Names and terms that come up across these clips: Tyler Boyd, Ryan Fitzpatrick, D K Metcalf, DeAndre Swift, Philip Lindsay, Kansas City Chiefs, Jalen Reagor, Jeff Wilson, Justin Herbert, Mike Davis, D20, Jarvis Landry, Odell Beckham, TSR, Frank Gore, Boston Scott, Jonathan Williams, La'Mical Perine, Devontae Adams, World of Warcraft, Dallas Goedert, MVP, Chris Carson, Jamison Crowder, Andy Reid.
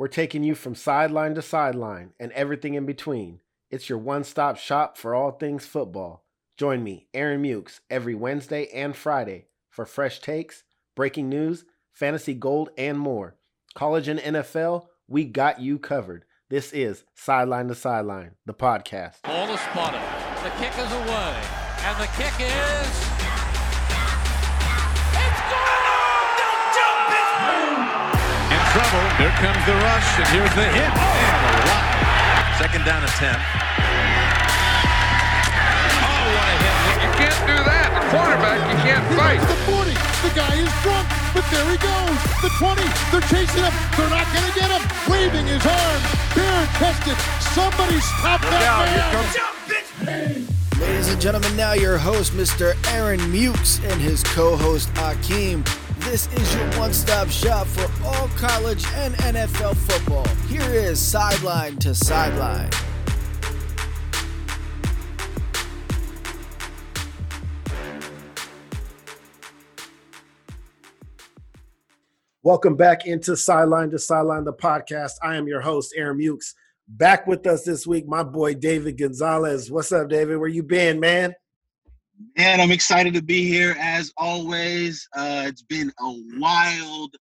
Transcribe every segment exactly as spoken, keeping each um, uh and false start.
We're taking you from sideline to sideline and everything in between. It's your one-stop shop for all things football. Join me, Aaron Mukes, every Wednesday and Friday for fresh takes, breaking news, fantasy gold, and more. College and N F L, we got you covered. This is Sideline to Sideline, the podcast. Ball is spotted. The kick is away. And the kick is... It's gone! Oh, no, jump is in trouble. Here comes the rush, and here's the hit. And a lot. Second down and ten. Oh, what a hit. You can't do that. The quarterback, you can't fight. The forty. The guy is drunk. But there he goes, the twenty, they're chasing him, they're not going to get him, waving his arm, bear tested, somebody stop that man! Jump, bitch. Ladies and gentlemen, now your host, Mister Aaron Mukes, and his co-host, Akeem. This is your one-stop shop for all college and N F L football. Here is Sideline to Sideline. Welcome back into Sideline to Sideline, the podcast. I am your host, Aaron Mukes. Back with us this week, my boy, David Gonzalez. What's up, David? Where you been, man? Man, I'm excited to be here as always. Uh, it's been a wild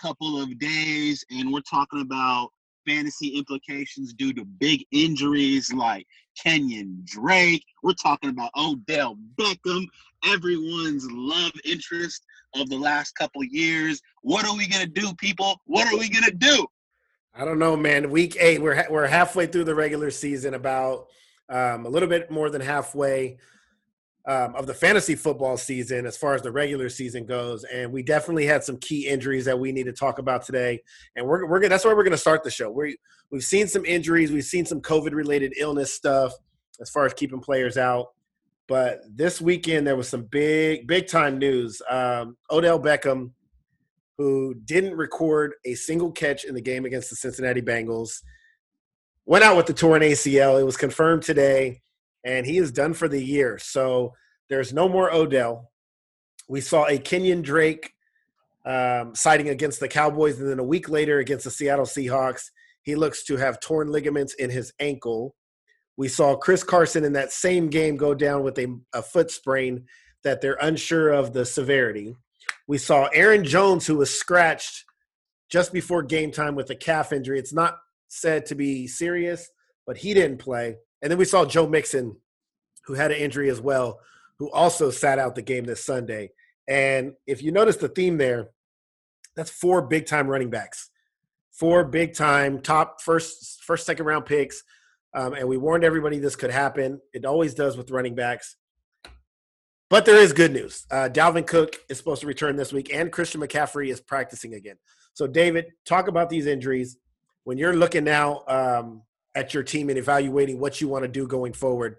couple of days, and we're talking about fantasy implications due to big injuries like Kenyan Drake. We're talking about Odell Beckham, everyone's love interest of the last couple years. What are we going to do, people? What are we going to do? I don't know, man. Week eight, we're ha- we're halfway through the regular season, about um, a little bit more than halfway um, of the fantasy football season as far as the regular season goes. And we definitely had some key injuries that we need to talk about today. And we're we're that's where we're going to start the show. We're, we've seen some injuries. We've seen some COVID-related illness stuff as far as keeping players out. But this weekend, there was some big, big-time news. Um, Odell Beckham, who didn't record a single catch in the game against the Cincinnati Bengals, went out with the torn A C L. It was confirmed today, and he is done for the year. So there's no more Odell. We saw a Kenyan Drake um, sighting against the Cowboys, and then a week later against the Seattle Seahawks, he looks to have torn ligaments in his ankle. We saw Chris Carson in that same game go down with a, a foot sprain that they're unsure of the severity. We saw Aaron Jones, who was scratched just before game time with a calf injury. It's not said to be serious, but he didn't play. And then we saw Joe Mixon, who had an injury as well, who also sat out the game this Sunday. And if you notice the theme there, that's four big-time running backs, four big-time top first, first, second round picks. Um, and we warned everybody this could happen. It always does with running backs. But there is good news. Uh, Dalvin Cook is supposed to return this week, and Christian McCaffrey is practicing again. So, David, talk about these injuries. When you're looking now um, at your team and evaluating what you want to do going forward,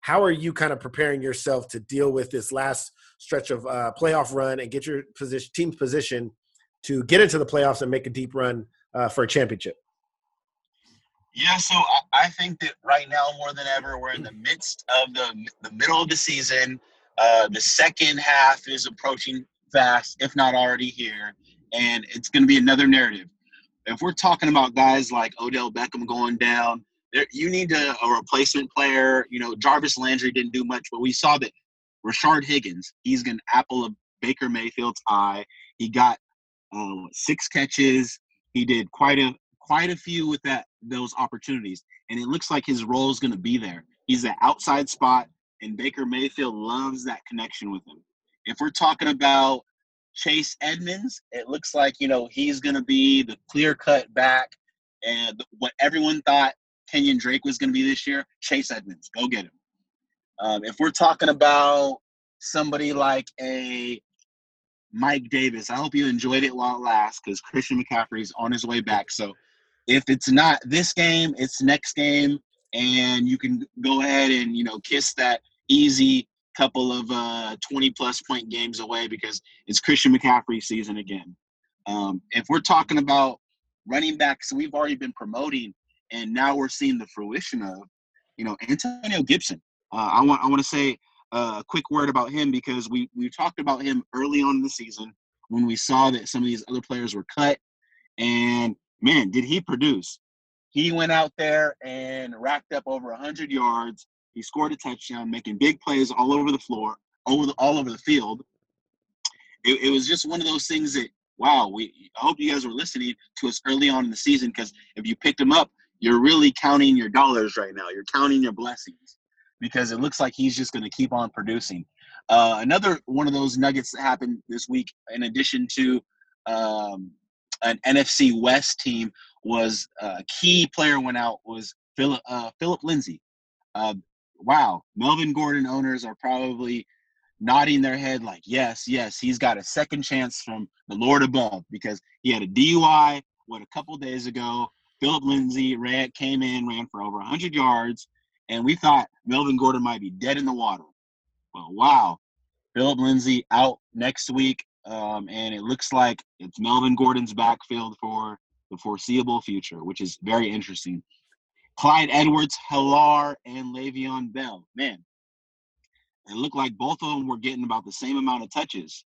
how are you kind of preparing yourself to deal with this last stretch of uh, playoff run and get your position, team's position to get into the playoffs and make a deep run uh, for a championship? Yeah, so I think that right now more than ever, we're in the midst of the the middle of the season. Uh, the second half is approaching fast, if not already here, and it's going to be another narrative. If we're talking about guys like Odell Beckham going down, there, you need a, a replacement player. You know, Jarvis Landry didn't do much, but we saw that Rashard Higgins, he's an apple of Baker Mayfield's eye. He got uh, six catches. He did quite a quite a few with that those opportunities, and it looks like his role is going to be there. He's an outside spot, and Baker Mayfield loves that connection with him. If we're talking about Chase Edmonds, it looks like, you know, he's going to be the clear-cut back, and what everyone thought Kenyan Drake was going to be this year, Chase Edmonds, go get him. Um, if we're talking about somebody like a Mike Davis, I hope you enjoyed it while it lasts, because Christian McCaffrey's on his way back, so if it's not this game, it's next game, and you can go ahead and, you know, kiss that easy couple of uh, twenty-plus point games away, because it's Christian McCaffrey season again. Um, if we're talking about running backs we've already been promoting and now we're seeing the fruition of, you know, Antonio Gibson. Uh, I want I want to say a quick word about him, because we, we talked about him early on in the season when we saw that some of these other players were cut, and man, did he produce? He went out there and racked up over one hundred yards. He scored a touchdown, making big plays all over the floor, all, all over the field. It, it was just one of those things that, wow, we I hope you guys were listening to us early on in the season, because if you picked him up, you're really counting your dollars right now. You're counting your blessings, because it looks like he's just going to keep on producing. Uh, another one of those nuggets that happened this week, in addition to um, an N F C West team, was a key player went out, was Philip uh, Philip Lindsay. Uh, wow, Melvin Gordon owners are probably nodding their head like, yes, yes, he's got a second chance from the Lord above, because he had a D U I, what, a couple days ago. Philip Lindsay ran, came in, ran for over one hundred yards, and we thought Melvin Gordon might be dead in the water. Well, wow, Philip Lindsay out next week, um, and it looks like it's Melvin Gordon's backfield for the foreseeable future, which is very interesting. Clyde Edwards-Helaire and Le'Veon Bell. Man, it looked like both of them were getting about the same amount of touches.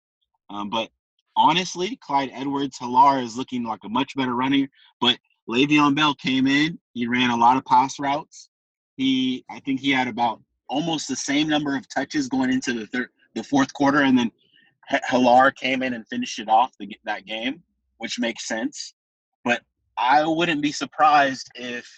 Um, but honestly, Clyde Edwards-Helaire is looking like a much better runner. But Le'Veon Bell came in. He ran a lot of pass routes. He, I think he had about almost the same number of touches going into the third, the fourth quarter, and then Helaire came in and finished it off the, that game, which makes sense. But I wouldn't be surprised if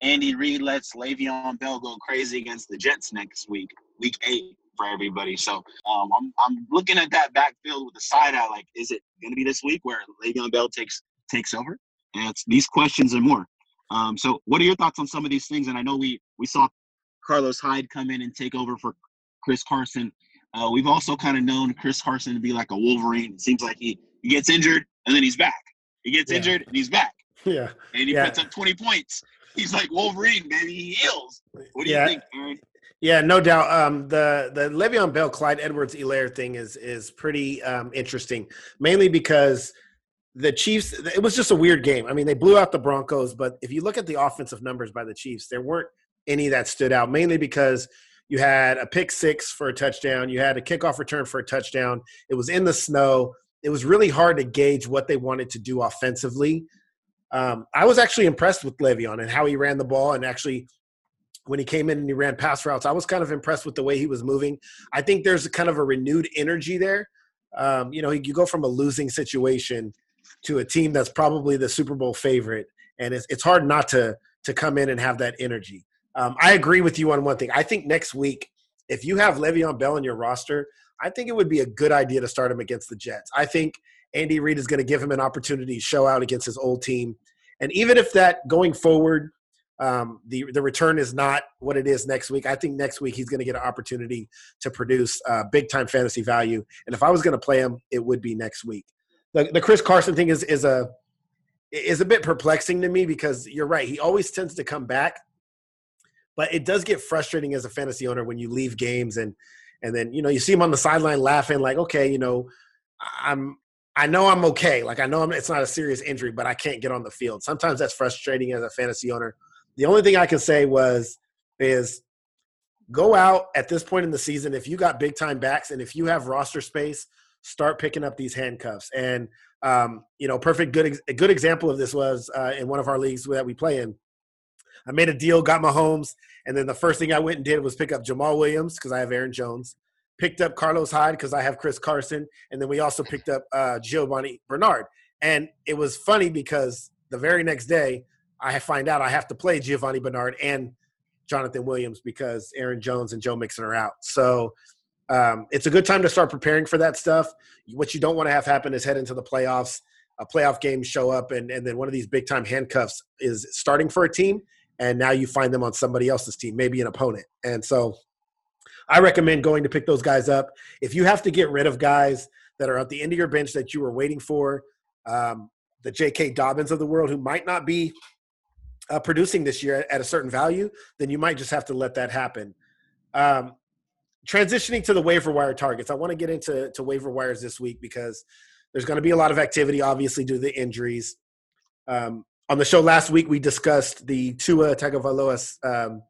Andy Reid lets Le'Veon Bell go crazy against the Jets next week, week eight for everybody. So um, I'm I'm looking at that backfield with a side eye, like, is it going to be this week where Le'Veon Bell takes takes over? And it's these questions and more. Um, so what are your thoughts on some of these things? And I know we, we saw Carlos Hyde come in and take over for Chris Carson. Uh, we've also kind of known Chris Carson to be like a Wolverine. It seems like he, he gets injured and then he's back. He gets yeah. injured and he's back. Yeah. And he yeah. puts up twenty points. He's like Wolverine, baby. He heals. What do yeah. you think, Aaron? Yeah, no doubt. Um, the the Le'Veon Bell, Clyde Edwards-Helaire thing is is pretty um, interesting, mainly because the Chiefs, it was just a weird game. I mean, they blew out the Broncos, but if you look at the offensive numbers by the Chiefs, there weren't any that stood out, mainly because you had a pick six for a touchdown. You had a kickoff return for a touchdown. It was in the snow. It was really hard to gauge what they wanted to do offensively. Um, I was actually impressed with Le'Veon and how he ran the ball, and actually when he came in and he ran pass routes, I was kind of impressed with the way he was moving. I think there's a kind of a renewed energy there. Um, you know, you go from a losing situation to a team that's probably the Super Bowl favorite, and it's, it's hard not to to come in and have that energy. Um, I agree with you on one thing. I think next week, if you have Le'Veon Bell in your roster, I think it would be a good idea to start him against the Jets. I think Andy Reid is going to give him an opportunity to show out against his old team. And even if that going forward, um, the, the return is not what it is next week, I think next week he's going to get an opportunity to produce uh, big-time fantasy value. And if I was going to play him, it would be next week. The, the Chris Carson thing is is a is a bit perplexing to me, because you're right. He always tends to come back. But it does get frustrating as a fantasy owner when you leave games and and then, you know, you see him on the sideline laughing like, okay, you know, I'm I know I'm okay. Like, I know I'm, it's not a serious injury, but I can't get on the field. Sometimes that's frustrating as a fantasy owner. The only thing I can say was is go out at this point in the season. If you got big time backs and if you have roster space, start picking up these handcuffs. And, um, you know, perfect good a good example of this was uh, in one of our leagues that we play in. I made a deal, got Mahomes, and then the first thing I went and did was pick up Jamal Williams because I have Aaron Jones, picked up Carlos Hyde because I have Chris Carson, and then we also picked up uh, Giovanni Bernard. And it was funny because the very next day I find out I have to play Giovanni Bernard and Jonathan Williams because Aaron Jones and Joe Mixon are out. So um, it's a good time to start preparing for that stuff. What you don't want to have happen is head into the playoffs, a playoff game show up, and, and then one of these big-time handcuffs is starting for a team, and now you find them on somebody else's team, maybe an opponent. And so I recommend going to pick those guys up. If you have to get rid of guys that are at the end of your bench that you were waiting for, um, the J K. Dobbins of the world who might not be uh, producing this year at, at a certain value, then you might just have to let that happen. Um, transitioning to the waiver wire targets, I want to get into to waiver wires this week because there's going to be a lot of activity, obviously, due to the injuries. Um On the show last week, we discussed the Tua Tagovailoa um,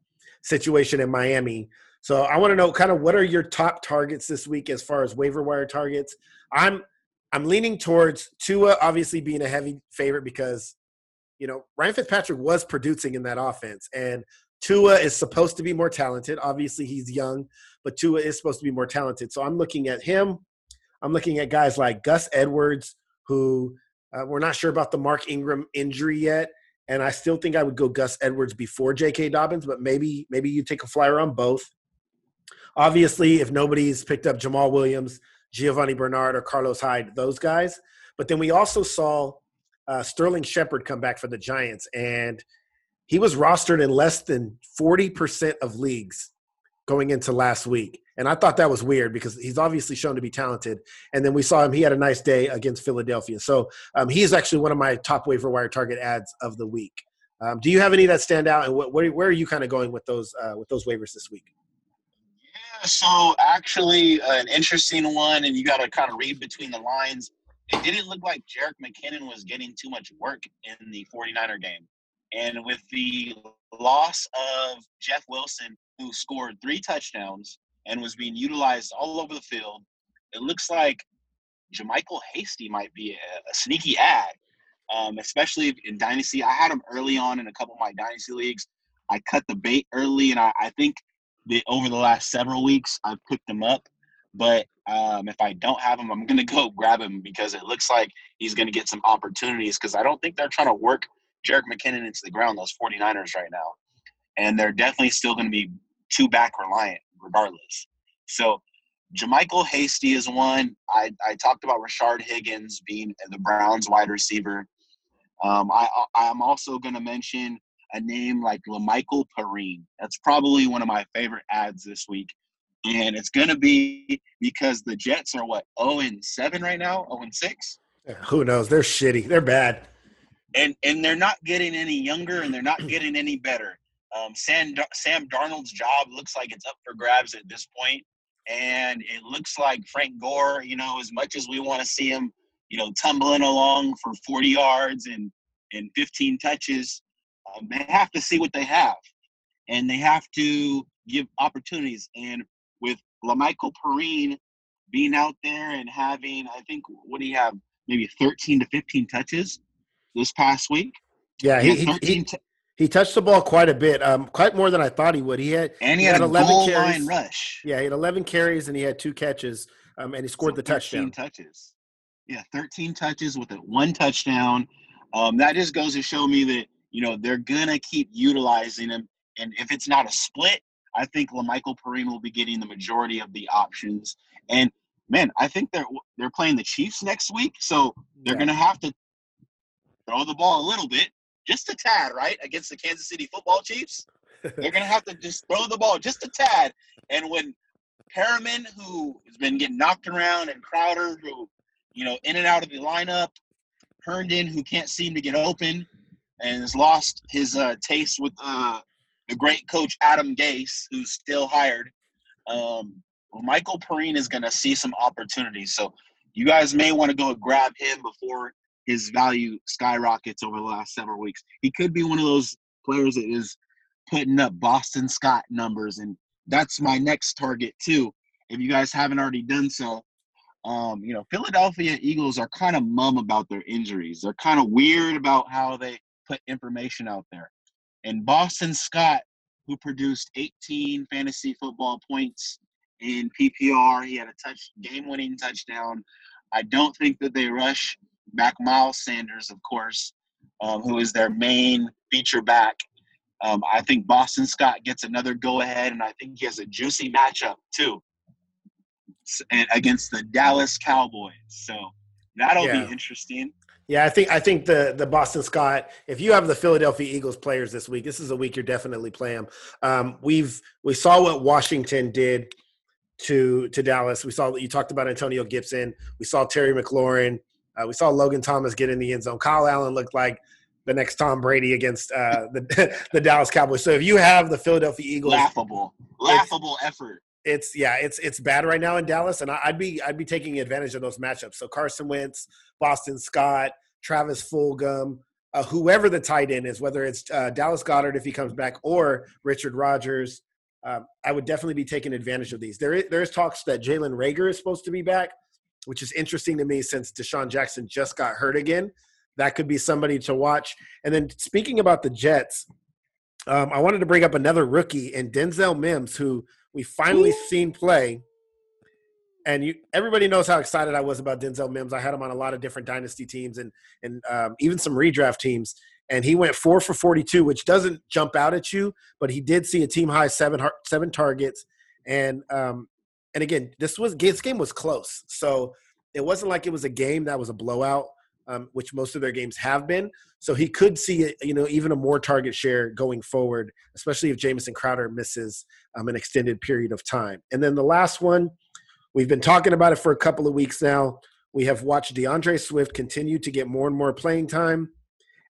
situation in Miami. So I want to know kind of what are your top targets this week as far as waiver wire targets. I'm I'm leaning towards Tua obviously being a heavy favorite because you know, Ryan Fitzpatrick was producing in that offense, and Tua is supposed to be more talented. Obviously, he's young, but Tua is supposed to be more talented. So I'm looking at him. I'm looking at guys like Gus Edwards, who uh, we're not sure about the Mark Ingram injury yet, and I still think I would go Gus Edwards before J K. Dobbins, but maybe maybe you take a flyer on both. Obviously, if nobody's picked up Jamal Williams, Giovanni Bernard, or Carlos Hyde, those guys. But then we also saw uh, Sterling Shepard come back for the Giants, and he was rostered in less than forty percent of leagues going into last week. And I thought that was weird because he's obviously shown to be talented. And then we saw him. He had a nice day against Philadelphia. So um, he's actually one of my top waiver wire target ads of the week. Um, do you have any that stand out? And what, where, where are you kind of going with those uh, with those waivers this week? Yeah, so actually uh, an interesting one, and you got to kind of read between the lines. It didn't look like Jerick McKinnon was getting too much work in the forty-niner game. And with the loss of Jeff Wilson, who scored three touchdowns and was being utilized all over the field, it looks like Jermichael Hasty might be a, a sneaky ad, um, especially in Dynasty. I had him early on in a couple of my Dynasty leagues. I cut the bait early, and I, I think that over the last several weeks I've picked him up. But um, if I don't have him, I'm going to go grab him because it looks like he's going to get some opportunities because I don't think they're trying to work Jerick McKinnon into the ground, those forty-niners right now. And they're definitely still going to be two back reliant regardless. So Jermichael Hasty is one. I, I talked about Rashard Higgins being the Browns wide receiver. Um, I, I'm also going to mention a name like La'Mical Perine. That's probably one of my favorite ads this week. And it's going to be because the Jets are, what, oh and seven right now, oh and six? Yeah, who knows? They're shitty. They're bad. And and they're not getting any younger, and they're not getting any better. Um, Sam, Sam Darnold's job looks like it's up for grabs at this point. And it looks like Frank Gore, you know, as much as we want to see him, you know, tumbling along for forty yards and, and fifteen touches, um, they have to see what they have. And they have to give opportunities. And with La'Mical Perine being out there and having, I think, what do you have, maybe thirteen to fifteen touches this past week? Yeah, he he, he, t- he touched the ball quite a bit, um, quite more than I thought he would. He had and he, he had, had eleven carries. Line rush. Yeah, he had eleven carries and he had two catches, um, and he scored so the touchdown. thirteen touches. Yeah, thirteen touches with a one touchdown. Um, that just goes to show me that, you know, they're going to keep utilizing him. And if it's not a split, I think La'Mical Perine will be getting the majority of the options. And, man, I think they're they're playing the Chiefs next week, so they're yeah. going to have to throw the ball a little bit, just a tad, right, against the Kansas City football Chiefs. They're going to have to just throw the ball just a tad. And when Perriman, who has been getting knocked around, and Crowder, who, you know, in and out of the lineup, Herndon, who can't seem to get open and has lost his uh, taste with uh, the great coach Adam Gase, who's still hired, um, La'Mical Perine is going to see some opportunities. So you guys may want to go grab him before – his value skyrockets over the last several weeks. He could be one of those players that is putting up Boston Scott numbers, and that's my next target too. If you guys haven't already done so, um, you know, Philadelphia Eagles are kind of mum about their injuries. They're kind of weird about how they put information out there. And Boston Scott, who produced eighteen fantasy football points in P P R, he had a touch game-winning touchdown. I don't think that they rush back Miles Sanders, of course, um, who is their main feature back. Um, I think Boston Scott gets another go-ahead, and I think he has a juicy matchup too and against the Dallas Cowboys. So that'll yeah. be interesting. Yeah, I think I think the the Boston Scott, if you have the Philadelphia Eagles players this week, this is a week you're definitely playing them. Um, we've, we saw what Washington did to, to Dallas. We saw – you talked about Antonio Gibson. We saw Terry McLaurin. Uh, we saw Logan Thomas get in the end zone. Kyle Allen looked like the next Tom Brady against uh, the the Dallas Cowboys. So if you have the Philadelphia Eagles, laughable, laughable it's, effort. It's yeah, it's it's bad right now in Dallas, and I, I'd be I'd be taking advantage of those matchups. So Carson Wentz, Boston Scott, Travis Fulgham, uh, whoever the tight end is, whether it's uh, Dallas Goedert if he comes back or Richard Rodgers, um, I would definitely be taking advantage of these. There is there is talks that Jalen Reagor is supposed to be back, which is interesting to me since Deshaun Jackson just got hurt again. that could be somebody to watch. And then speaking about the Jets, um, I wanted to bring up another rookie in Denzel Mims, who we finally seen play. And you, everybody knows how excited I was about Denzel Mims. I had him on a lot of different dynasty teams and and um, even some redraft teams. And he went four for forty-two, which doesn't jump out at you, but he did see a team-high seven seven targets. And um, and again, this was this game was close, so it wasn't like it was a game that was a blowout, um, which most of their games have been. So he could see, you know, even a more target share going forward, especially if Jamison Crowder misses um, an extended period of time. And then the last one, we've been talking about it for a couple of weeks now. We have watched DeAndre Swift continue to get more and more playing time.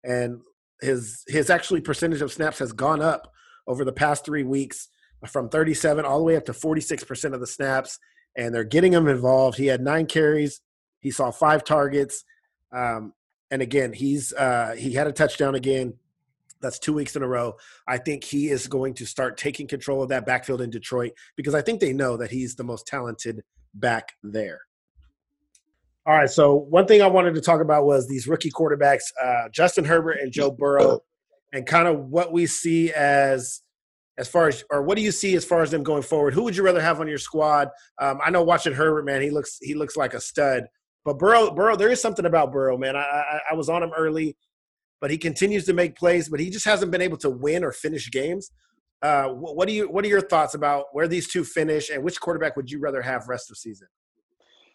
And his his actually percentage of snaps has gone up over the past three weeks from thirty-seven all the way up to forty-six percent of the snaps. And they're getting him involved. He had nine carries. He saw five targets. Um, and, again, he's uh, he had a touchdown again. That's two weeks in a row. I think he is going to start taking control of that backfield in Detroit because I think they know that he's the most talented back there. All right, so one thing I wanted to talk about was these rookie quarterbacks, uh, Justin Herbert and Joe Burrow, and kind of what we see as as far as – or what do you see as far as them going forward? Who would you rather have on your squad? Um, I know watching Herbert, man, he looks he looks like a stud. But Burrow, Burrow, there is something about Burrow, man. I, I, I was on him early, but he continues to make plays, but he just hasn't been able to win or finish games. Uh, what, what do you? What are your thoughts about where these two finish and which quarterback would you rather have rest of season?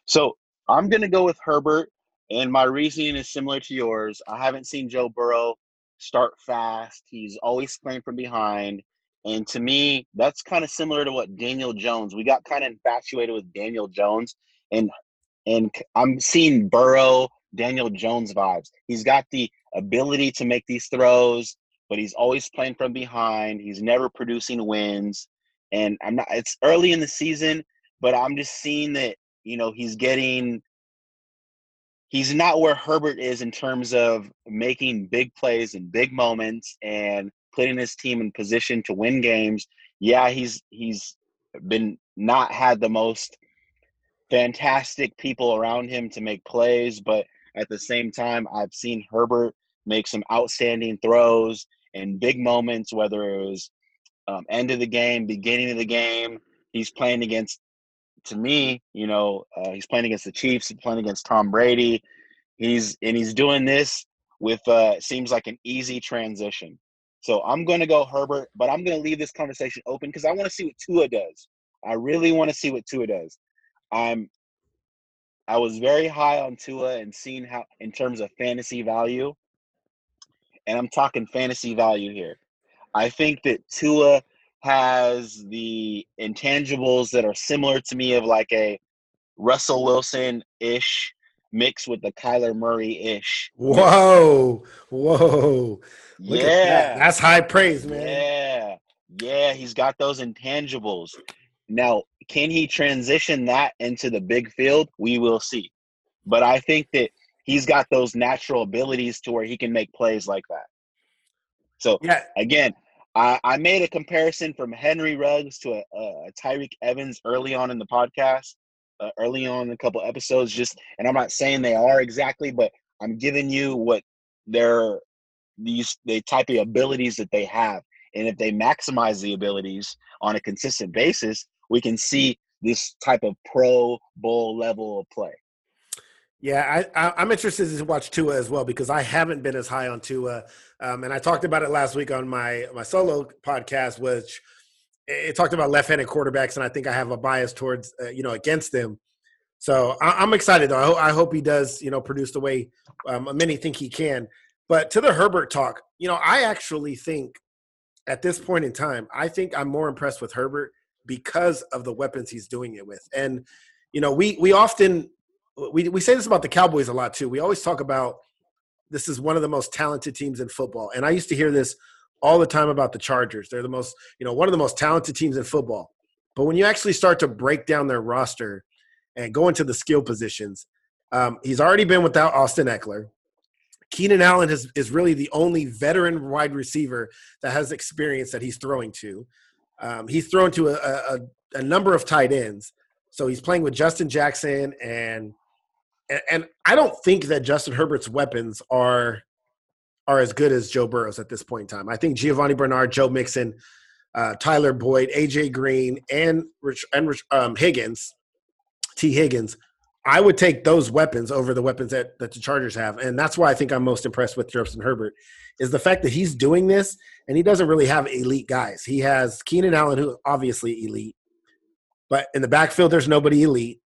So – I'm going to go with Herbert, and my reasoning is similar to yours. I haven't seen Joe Burrow start fast. He's always playing from behind. And to me, that's kind of similar to what Daniel Jones. We got kind of infatuated with Daniel Jones, and and I'm seeing Burrow, Daniel Jones vibes. He's got the ability to make these throws, but he's always playing from behind. He's never producing wins. And I'm not. It's early in the season, but I'm just seeing that, you know, he's getting – he's not where Herbert is in terms of making big plays and big moments and putting his team in position to win games. Yeah, he's he's been not had the most fantastic people around him to make plays, but at the same time, I've seen Herbert make some outstanding throws and big moments, whether it was um, end of the game, beginning of the game. He's playing against – to me, you know, uh, he's playing against the Chiefs. He's playing against Tom Brady. He's and he's doing this with uh, seems like an easy transition. So I'm going to go Herbert, but I'm going to leave this conversation open because I want to see what Tua does. I really want to see what Tua does. I'm I was very high on Tua and seeing how in terms of fantasy value, and I'm talking fantasy value here. I think that Tua has the intangibles that are similar to me of like a Russell Wilson-ish mixed with the Kyler Murray-ish. Whoa, whoa. Look yeah. At that. That's high praise, man. Yeah, yeah, he's got those intangibles. Now, can he transition that into the big field? We will see. But I think that he's got those natural abilities to where he can make plays like that. So, yeah. Again, I, I made a comparison from Henry Ruggs to a, a Tyreek Evans early on in the podcast, uh, early on in a couple episodes. Just, and I'm not saying they are exactly, but I'm giving you what their these the type of abilities that they have, and if they maximize the abilities on a consistent basis, we can see this type of Pro Bowl level of play. Yeah, I, I, I'm interested to watch Tua as well because I haven't been as high on Tua. Um, and I talked about it last week on my, my solo podcast, which it talked about left-handed quarterbacks, and I think I have a bias towards, uh, you know, against them. So I, I'm excited, though. I, ho- I hope he does, you know, produce the way um, many think he can. But to the Herbert talk, you know, I actually think at this point in time, I think I'm more impressed with Herbert because of the weapons he's doing it with. And, you know, we we often – We we say this about the Cowboys a lot, too. We always talk about this is one of the most talented teams in football. And I used to hear this all the time about the Chargers. They're the most, you know, one of the most talented teams in football. But when you actually start to break down their roster and go into the skill positions, um, he's already been without Austin Eckler. Keenan Allen is, is really the only veteran wide receiver that has experience that he's throwing to. Um, he's thrown to a, a, a number of tight ends. So he's playing with Justin Jackson and and I don't think that Justin Herbert's weapons are are as good as Joe Burrow's at this point in time. I think Giovanni Bernard, Joe Mixon, uh, Tyler Boyd, A J Green, and Rich, and Rich, um, Higgins, T. Higgins, I would take those weapons over the weapons that, that the Chargers have. And that's why I think I'm most impressed with Justin Herbert, is the fact that he's doing this and he doesn't really have elite guys. He has Keenan Allen, who is obviously elite, but in the backfield, there's nobody elite.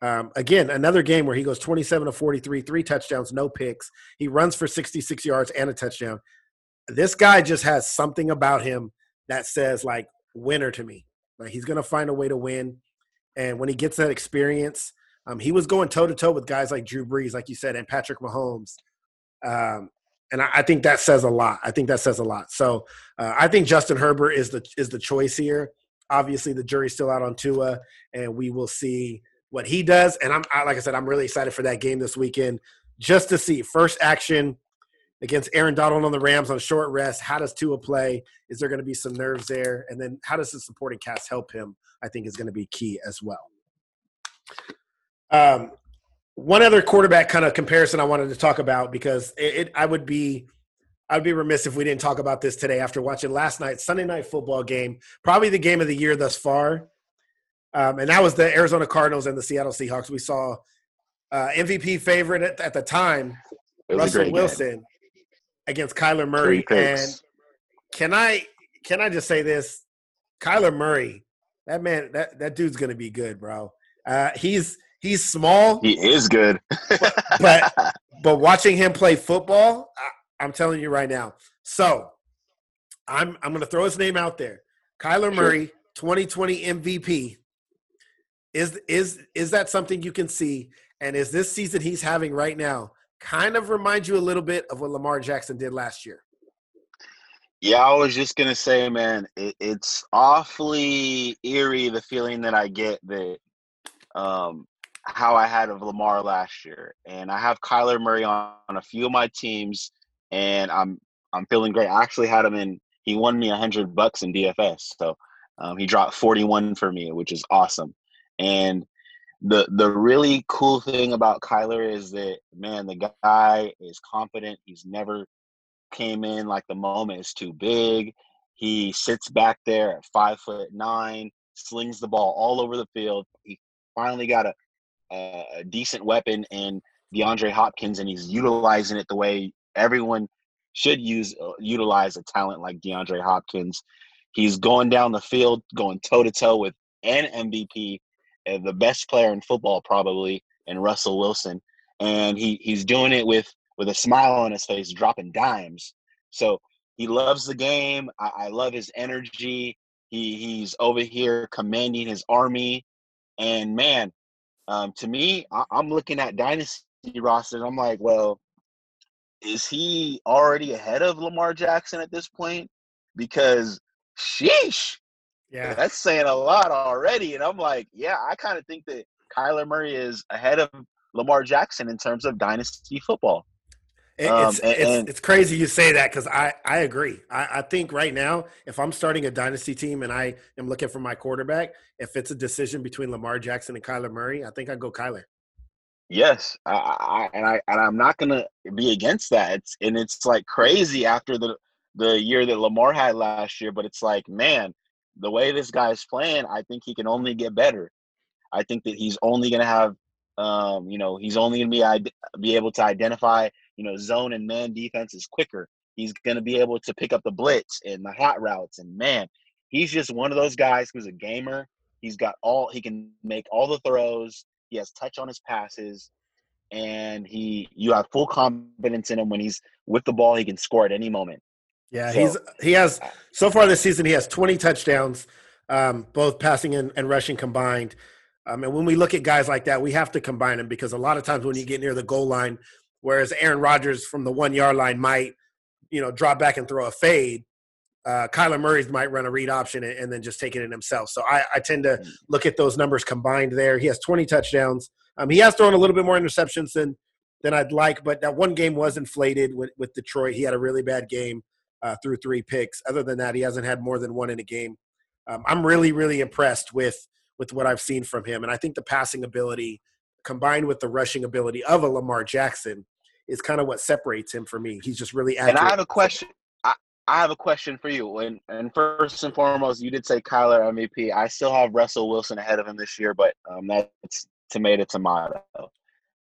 Um, again, another game where he goes twenty-seven of forty-three, three touchdowns, no picks. He runs for sixty-six yards and a touchdown. This guy just has something about him that says, like, winner to me. Like, he's going to find a way to win. And when he gets that experience, um, he was going toe-to-toe with guys like Drew Brees, like you said, and Patrick Mahomes. Um, and I, I think that says a lot. I think that says a lot. So uh, I think Justin Herbert is the is the choice here. Obviously, the jury's still out on Tua, and we will see – what he does. And I'm I, like I said, I'm really excited for that game this weekend, just to see first action against Aaron Donald on the Rams on short rest. How does Tua play? Is there going to be some nerves there? And then how does the supporting cast help him? I think is going to be key as well. Um, one other quarterback kind of comparison I wanted to talk about, because it, it I would be I would be remiss if we didn't talk about this today after watching last night's Sunday Night Football game, probably the game of the year thus far. Um, and that was the Arizona Cardinals and the Seattle Seahawks. We saw uh, M V P favorite at, at the time, Russell Wilson, game. against Kyler Murray. And can I can I just say this? Kyler Murray, that man, that, that dude's gonna be good, bro. Uh, he's he's small. He is good. but, but but watching him play football, I, I'm telling you right now. So I'm I'm gonna throw his name out there, Kyler Murray, sure. twenty twenty M V P. Is is is that something you can see? And is this season he's having right now kind of remind you a little bit of what Lamar Jackson did last year? Yeah, I was just going to say, man, it, it's awfully eerie, the feeling that I get that um, how I had of Lamar last year. And I have Kyler Murray on, on a few of my teams, and I'm I'm feeling great. I actually had him in – he won me one hundred bucks in D F S. So um, he dropped forty-one for me, which is awesome. And the the really cool thing about Kyler is that, man, the guy is confident. He's never came in like the moment is too big. He sits back there at five foot nine, slings the ball all over the field. He finally got a, a decent weapon in DeAndre Hopkins, and he's utilizing it the way everyone should use utilize a talent like DeAndre Hopkins. He's going down the field, going toe-to-toe with an M V P, the best player in football probably, and Russell Wilson. And he, he's doing it with, with a smile on his face, dropping dimes. So he loves the game. I, I love his energy. He He's over here commanding his army. And, man, um, to me, I, I'm looking at dynasty rosters. I'm like, well, is he already ahead of Lamar Jackson at this point? Because, sheesh. Yeah, that's saying a lot already. And I'm like, yeah, I kind of think that Kyler Murray is ahead of Lamar Jackson in terms of dynasty football. It's, um, and, it's, and, it's crazy you say that, because I, I agree. I, I think right now, if I'm starting a dynasty team and I am looking for my quarterback, if it's a decision between Lamar Jackson and Kyler Murray, I think I'd go Kyler. Yes, I, I, and, I, and I'm not going to be against that. It's, and it's like crazy after the, the year that Lamar had last year, but it's like, man, the way this guy is playing, I think he can only get better. I think that he's only going to have, um, you know, he's only going to be be able to identify, you know, zone and man defenses quicker. He's going to be able to pick up the blitz and the hot routes. And, man, he's just one of those guys who's a gamer. He's got all – he can make all the throws. He has touch on his passes. And he you have full confidence in him when he's with the ball. He can score at any moment. Yeah, he's he has – so far this season he has twenty touchdowns, um, both passing and, and rushing combined. Um, and when we look at guys like that, we have to combine them, because a lot of times when you get near the goal line, whereas Aaron Rodgers from the one-yard line might, you know, drop back and throw a fade, uh, Kyler Murray's might run a read option and, and then just take it in himself. So I, I tend to look at those numbers combined there. He has twenty touchdowns. Um, he has thrown a little bit more interceptions than, than I'd like, but that one game was inflated with, with Detroit. He had a really bad game. Uh, through three picks. Other than that, he hasn't had more than one in a game. Um, I'm really, really impressed with with what I've seen from him. And I think the passing ability combined with the rushing ability of a Lamar Jackson is kind of what separates him for me. He's just really accurate. And I have a question. I, I have a question for you. And and first and foremost, you did say Kyler M V P. I still have Russell Wilson ahead of him this year, but um, that's tomato tomato.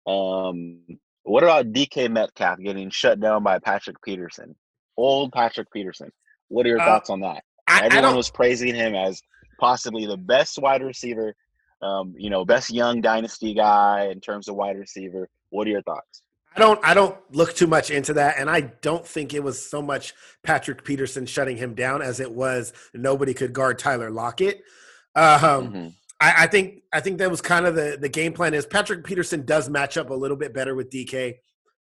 Um, what about D K Metcalf getting shut down by Patrick Peterson? Old Patrick Peterson. What are your uh, thoughts on that? I, Everyone I was praising him as possibly the best wide receiver, um, you know, best young dynasty guy in terms of wide receiver. What are your thoughts? I don't I don't look too much into that, and I don't think it was so much Patrick Peterson shutting him down as it was nobody could guard Tyler Lockett. Um, mm-hmm. I, I think I think that was kind of the, the game plan is Patrick Peterson does match up a little bit better with D K.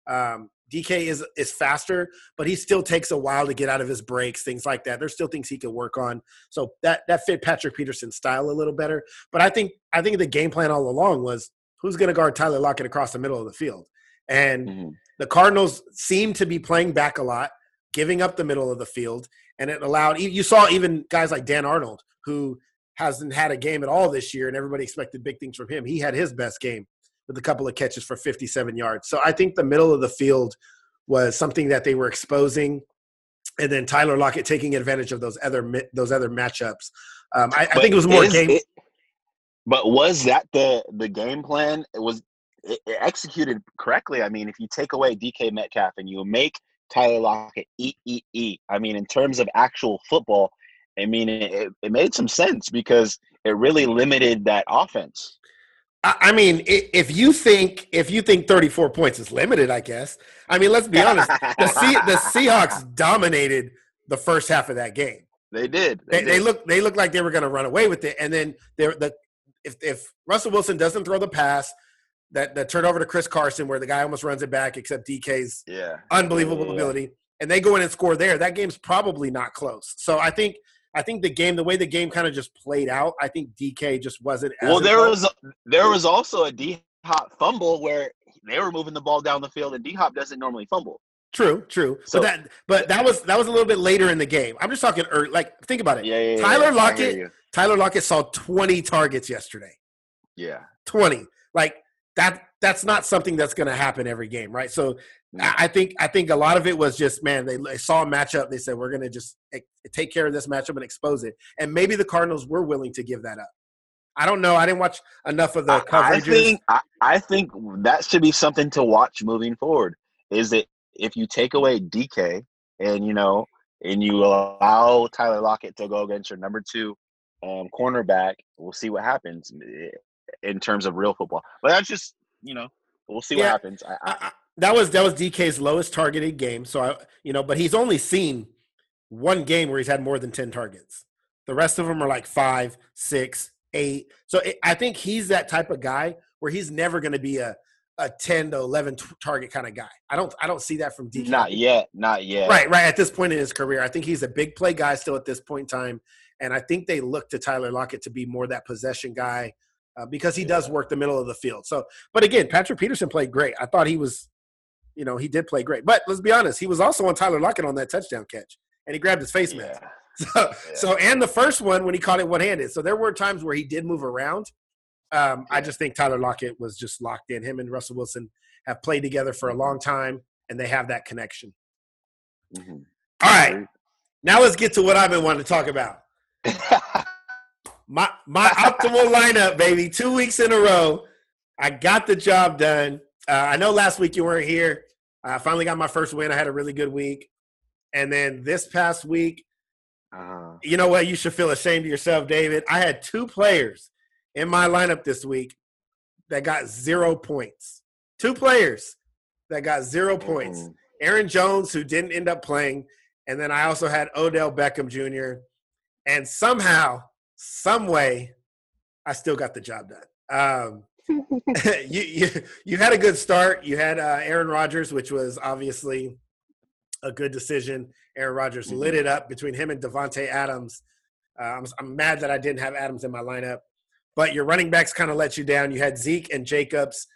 Um, D K is is faster, but he still takes a while to get out of his breaks, things like that. There's still things he can work on. So that that fit Patrick Peterson's style a little better. But I think I think the game plan all along was who's going to guard Tyler Lockett across the middle of the field. And mm-hmm. the Cardinals seem to be playing back a lot, giving up the middle of the field, and it allowed – you saw even guys like Dan Arnold, who hasn't had a game at all this year, and everybody expected big things from him. He had his best game with a couple of catches for fifty-seven yards. So I think the middle of the field was something that they were exposing, and then Tyler Lockett taking advantage of those other those other matchups. Um, I, I think it was more is, game it, but was that the, the game plan? It was – It executed correctly. I mean, if you take away D K Metcalf and you make Tyler Lockett eat, eat, eat, I mean, in terms of actual football, I mean, it, it made some sense because it really limited that offense. I mean, if you think if you think thirty-four points is limited, I guess. I mean, let's be honest. The, C- the Seahawks dominated the first half of that game. They did. They, they, did. they looked they looked like they were going to run away with it, and then they're the if if Russell Wilson doesn't throw the pass. That that turnover to Chris Carson where the guy almost runs it back except D K's yeah. unbelievable yeah. ability. And they go in and score there. That game's probably not close. So I think I think the game, the way the game kind of just played out, I think D K just wasn't as well, there was there was also a D-Hop fumble where they were moving the ball down the field and D-Hop doesn't normally fumble. True, true. So but that but that was that was a little bit later in the game. I'm just talking early, like think about it. Yeah, yeah, Tyler yeah, Lockett Tyler Lockett saw twenty targets yesterday. Yeah. twenty. Like That that's not something that's going to happen every game, right? So I think I think a lot of it was just, man, they, they saw a matchup. They said, we're going to just take care of this matchup and expose it. And maybe the Cardinals were willing to give that up. I don't know. I didn't watch enough of the coverages. I think, I, I think that should be something to watch moving forward is that if you take away D K and, you know, and you allow Tyler Lockett to go against your number two um, cornerback, we'll see what happens. It, in terms of real football. But that's just, you know, we'll see yeah. what happens. I, I, I, that was that was D K's lowest targeted game. So, I, you know, but he's only seen one game where he's had more than ten targets. The rest of them are like five, six, eight. So it, I think he's that type of guy where he's never going to be a, a ten to eleven t- target kind of guy. I don't I don't see that from D K. Not yet, not yet. Right, right. At this point in his career, I think he's a big play guy still at this point in time. And I think they look to Tyler Lockett to be more that possession guy. Uh, because he does work the middle of the field. So, but again, Patrick Peterson played great. I thought he was, you know, he did play great. But let's be honest, he was also on Tyler Lockett on that touchdown catch, and he grabbed his face mask. Yeah. So, yeah. so and the first one when he caught it one-handed. So there were times where he did move around. Um, yeah. I just think Tyler Lockett was just locked in. Him and Russell Wilson have played together for a long time, and they have that connection. Mm-hmm. All right, now let's get to what I've been wanting to talk about. My my optimal lineup, baby. Two weeks in a row, I got the job done. Uh, I know last week you weren't here. I finally got my first win. I had a really good week, and then this past week, uh, you know what? You should feel ashamed of yourself, David. I had two players in my lineup this week that got zero points. Two players that got zero points. Aaron Jones, who didn't end up playing, and then I also had Odell Beckham Junior And somehow. Some way, I still got the job done. Um, you, you you had a good start. You had uh, Aaron Rodgers, which was obviously a good decision. Aaron Rodgers mm-hmm. lit it up between him and Devontae Adams. Uh, I'm, I'm mad that I didn't have Adams in my lineup. But your running backs kind of let you down. You had Zeke and Jacobs,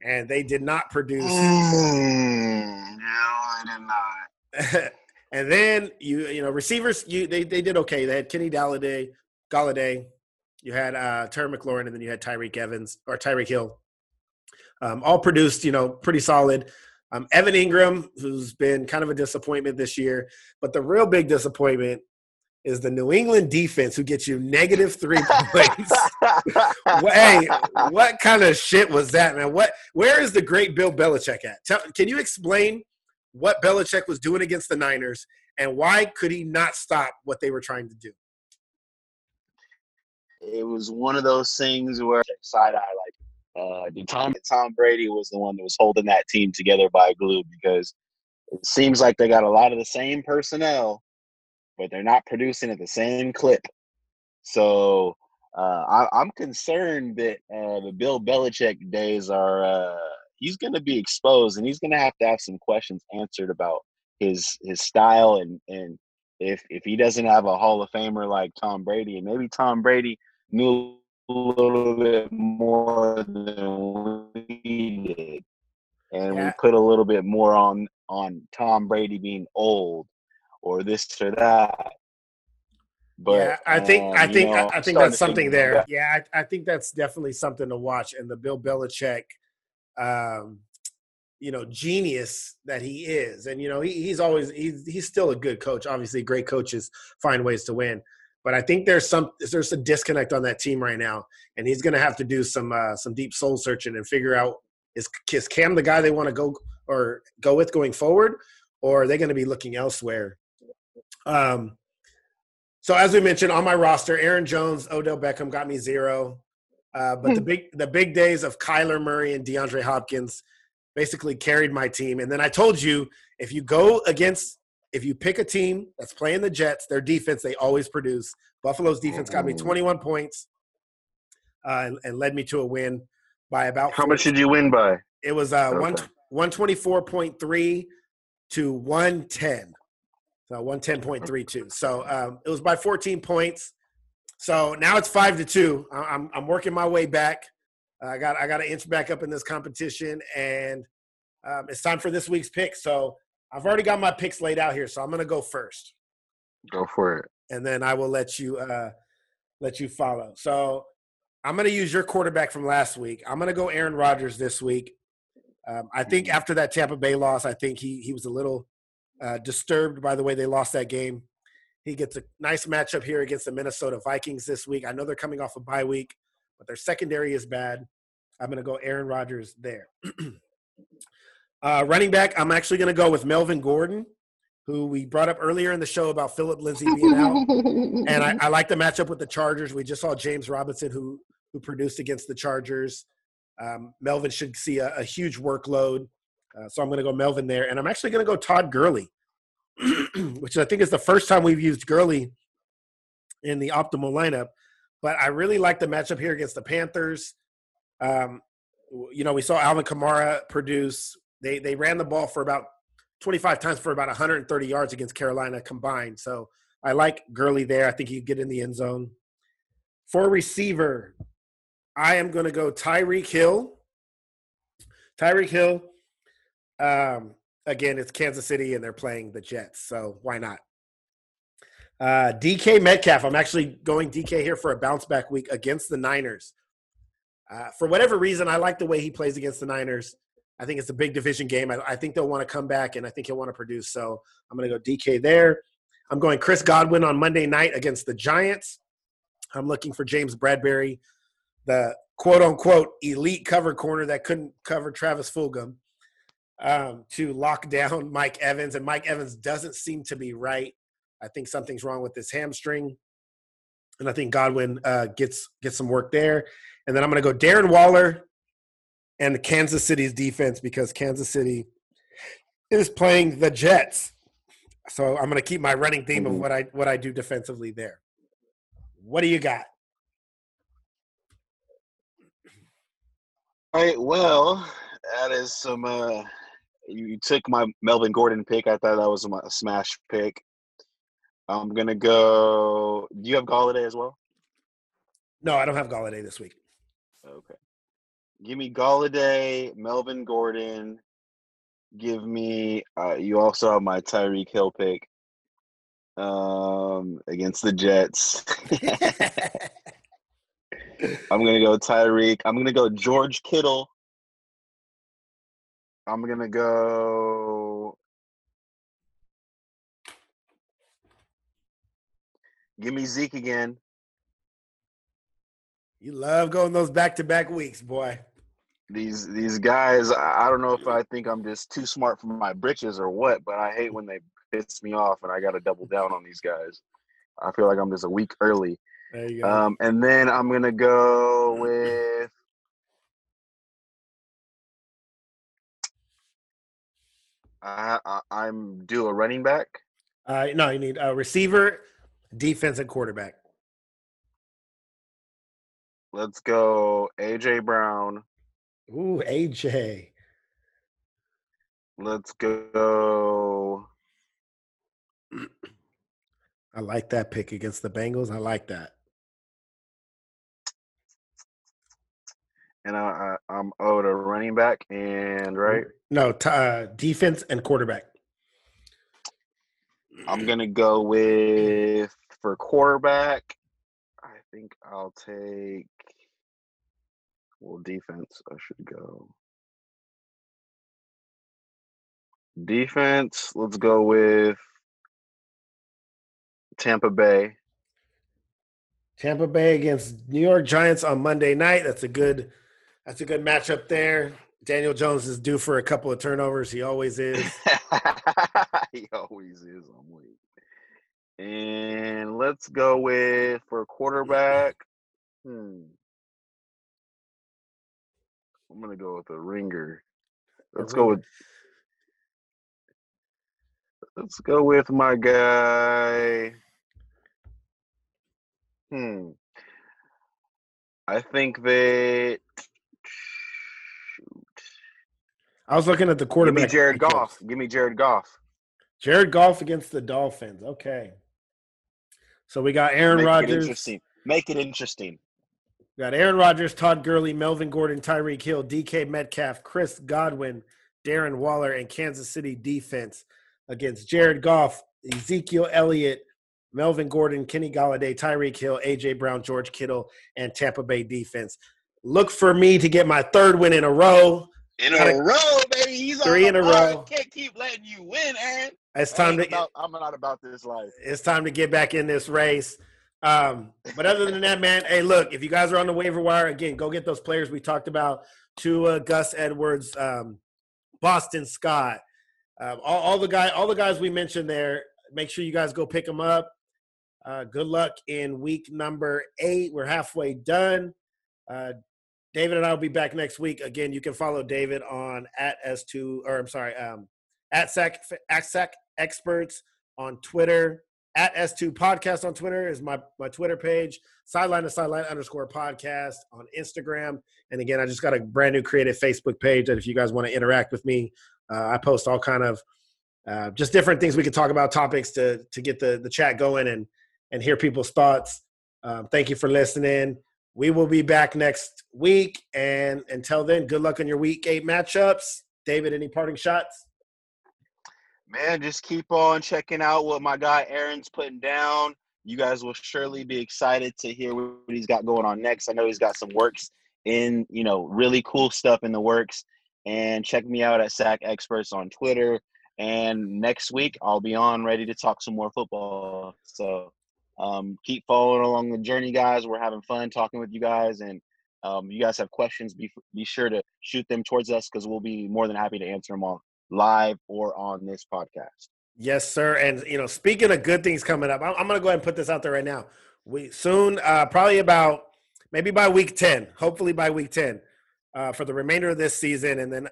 and they did not produce. Mm, no, I did not. And then, you you know, receivers, you they, they did okay. They had Kenny Golladay. Golladay, you had uh, Terry McLaurin, and then you had Tyreek Evans or Tyreek Hill. Um, all produced, you know, pretty solid. Um, Evan Ingram, who's been kind of a disappointment this year, but the real big disappointment is the New England defense, who gets you negative three points. Hey, what kind of shit was that, man? What? Where is the great Bill Belichick at? Tell, can you explain what Belichick was doing against the Niners and why could he not stop what they were trying to do? It was one of those things where side eye, like, Uh, Tom, Tom Brady was the one that was holding that team together by glue, because it seems like they got a lot of the same personnel, but they're not producing at the same clip. So uh, I, I'm concerned that uh, the Bill Belichick days are uh, – he's going to be exposed, and he's going to have to have some questions answered about his his style, and, and if, if he doesn't have a Hall of Famer like Tom Brady, and maybe Tom Brady knew – a little bit more than we did, and yeah. we put a little bit more on on Tom Brady being old or this or that. But yeah, I think um, I think know, I think that's something think there. That. Yeah, I, I think that's definitely something to watch. And the Bill Belichick, um, you know, genius that he is, and you know, he, he's always he's he's still a good coach. Obviously, great coaches find ways to win. But I think there's some there's a disconnect on that team right now, and he's going to have to do some uh, some deep soul searching and figure out, is, is Cam the guy they want to go or go with going forward, or are they going to be looking elsewhere? Um, so as we mentioned, on my roster, Aaron Jones, Odell Beckham got me zero, uh, but the big the big days of Kyler Murray and DeAndre Hopkins basically carried my team. And then I told you, if you go against if you pick a team that's playing the Jets, their defense, they always produce. Buffalo's defense got me twenty-one points uh, and, and led me to a win by about – How forty. Much did you win by? It was uh, okay. one twenty-four point three to one ten. So one ten point three two. So um, it was by fourteen points. So now it's five to two. I'm I'm working my way back. Uh, I got I got to inch back up in this competition, and um, it's time for this week's pick. So – I've already got my picks laid out here, so I'm going to go first. Go for it. And then I will let you uh, let you follow. So I'm going to use your quarterback from last week. I'm going to go Aaron Rodgers this week. Um, I think after that Tampa Bay loss, I think he he was a little uh, disturbed by the way they lost that game. He gets a nice matchup here against the Minnesota Vikings this week. I know they're coming off a bye week, but their secondary is bad. I'm going to go Aaron Rodgers there. Uh, running back, I'm actually going to go with Melvin Gordon, who we brought up earlier in the show about Philip Lindsay being out. And I, I like the matchup with the Chargers. We just saw James Robinson, who who produced against the Chargers. Um, Melvin should see a, a huge workload. Uh, so I'm going to go Melvin there. And I'm actually going to go Todd Gurley, which I think is the first time we've used Gurley in the optimal lineup. But I really like the matchup here against the Panthers. Um, you know, we saw Alvin Kamara produce. They they ran the ball for about twenty-five times for about one hundred thirty yards against Carolina combined. So I like Gurley there. I think he'd get in the end zone. For receiver, I am going to go Tyreek Hill. Tyreek Hill, um, again, it's Kansas City, and they're playing the Jets, so why not? Uh, D K Metcalf. I'm actually going D K here for a bounce-back week against the Niners. Uh, for whatever reason, I like the way he plays against the Niners. I think it's a big division game. I, I think they'll want to come back, and I think he'll want to produce. So I'm going to go D K there. I'm going Chris Godwin on Monday night against the Giants. I'm looking for James Bradbury, the quote-unquote elite cover corner that couldn't cover Travis Fulgham, um, to lock down Mike Evans. And Mike Evans doesn't seem to be right. I think something's wrong with his hamstring. And I think Godwin uh, gets, gets some work there. And then I'm going to go Darren Waller and the Kansas City's defense, because Kansas City is playing the Jets. So I'm going to keep my running theme of what I what I do defensively there. What do you got? All right, well, that is some uh, – you took my Melvin Gordon pick. I thought that was a smash pick. I'm going to go – do you have Galladay as well? No, I don't have Galladay this week. Okay. Give me Galladay, Melvin Gordon. Give me uh, – you also have my Tyreek Hill pick um, against the Jets. I'm going to go Tyreek. I'm going to go George Kittle I'm going to go – give me Zeke again. You love going those back-to-back weeks, boy. These these guys, I don't know if I think I'm just too smart for my britches or what, but I hate when they piss me off and I got to double down on these guys. I feel like I'm just a week early. There you go. Um, and then I'm going to go with – I, I, I'm do a running back. Uh, no, you need a receiver, defense, and quarterback. Let's go A J. Brown. Ooh, A J. Let's go. I like that pick against the Bengals. I like that. And I, I, I'm owed a running back and, right? No, t- uh, defense and quarterback. I'm going to go with, for quarterback, I think I'll take, well, defense, I should go. Defense, let's go with Tampa Bay. Tampa Bay against New York Giants on Monday night. That's a good – That's a good matchup there. Daniel Jones is due for a couple of turnovers. He always is. He always is. I'm weak. And let's go with, for quarterback, hmm. I'm going to go with a ringer. Let's go with – let's go with my guy. Hmm. I think that – I was looking at the quarterback. Give me Jared Goff. Give me Jared Goff. Jared Goff against the Dolphins. Okay. So we got Aaron Rodgers. Interesting. Make it interesting. We got Aaron Rodgers, Todd Gurley, Melvin Gordon, Tyreek Hill, D K Metcalf, Chris Godwin, Darren Waller, and Kansas City defense against Jared Goff, Ezekiel Elliott, Melvin Gordon, Kenny Galladay, Tyreek Hill, A J. Brown, George Kittle, and Tampa Bay defense. Look for me to get my third win in a row. In a, a row, baby. He's three on the in a row. I can't keep letting you win, Aaron. It's time to. About, I'm not about this life. It's time to get back in this race. Um, but other than that, man, hey, look, if you guys are on the waiver wire, again, go get those players we talked about: Tua, Gus Edwards, um, Boston Scott, um, all, all the guy, all the guys we mentioned there. Make sure you guys go pick them up. Uh, good luck in week number eight. We're halfway done. Uh, David and I will be back next week. Again, you can follow David on at S two, or I'm sorry, um, at Sac, at Sac Experts on Twitter. At S two Podcast on Twitter is my, my Twitter page. Sideline to Sideline underscore podcast on Instagram. And again, I just got a brand new creative Facebook page that if you guys want to interact with me, uh, I post all kind of uh, just different things we could talk about, topics to to get the, the chat going and, and hear people's thoughts. Um, thank you for listening. We will be back next week, and until then, good luck on your week eight matchups. David, any parting shots? Man, just keep on checking out what my guy Aaron's putting down. You guys will surely be excited to hear what he's got going on next. I know he's got some works in, you know, really cool stuff in the works. And check me out at Sack Experts on Twitter. And next week, I'll be on ready to talk some more football. So. Um, keep following along the journey, guys. We're having fun talking with you guys, and um, you guys have questions, be be sure to shoot them towards us because we'll be more than happy to answer them all live or on this podcast. Yes, sir. And, you know, speaking of good things coming up, I'm, I'm going to go ahead and put this out there right now. We soon, uh, probably about maybe by week ten, hopefully by week ten uh, for the remainder of this season, and then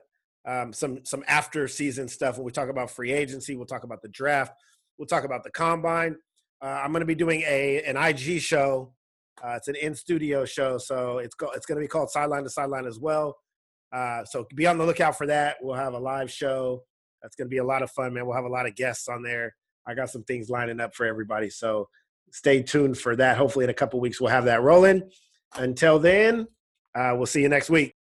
um, some some after season stuff when we talk about free agency, we'll talk about the draft, we'll talk about the combine. Uh, I'm going to be doing a an I G show. Uh, it's an in-studio show, so it's go, it's going to be called Sideline to Sideline as well. Uh, so be on the lookout for that. We'll have a live show. That's going to be a lot of fun, man. We'll have a lot of guests on there. I got some things lining up for everybody, so stay tuned for that. Hopefully in a couple weeks we'll have that rolling. Until then, uh, we'll see you next week.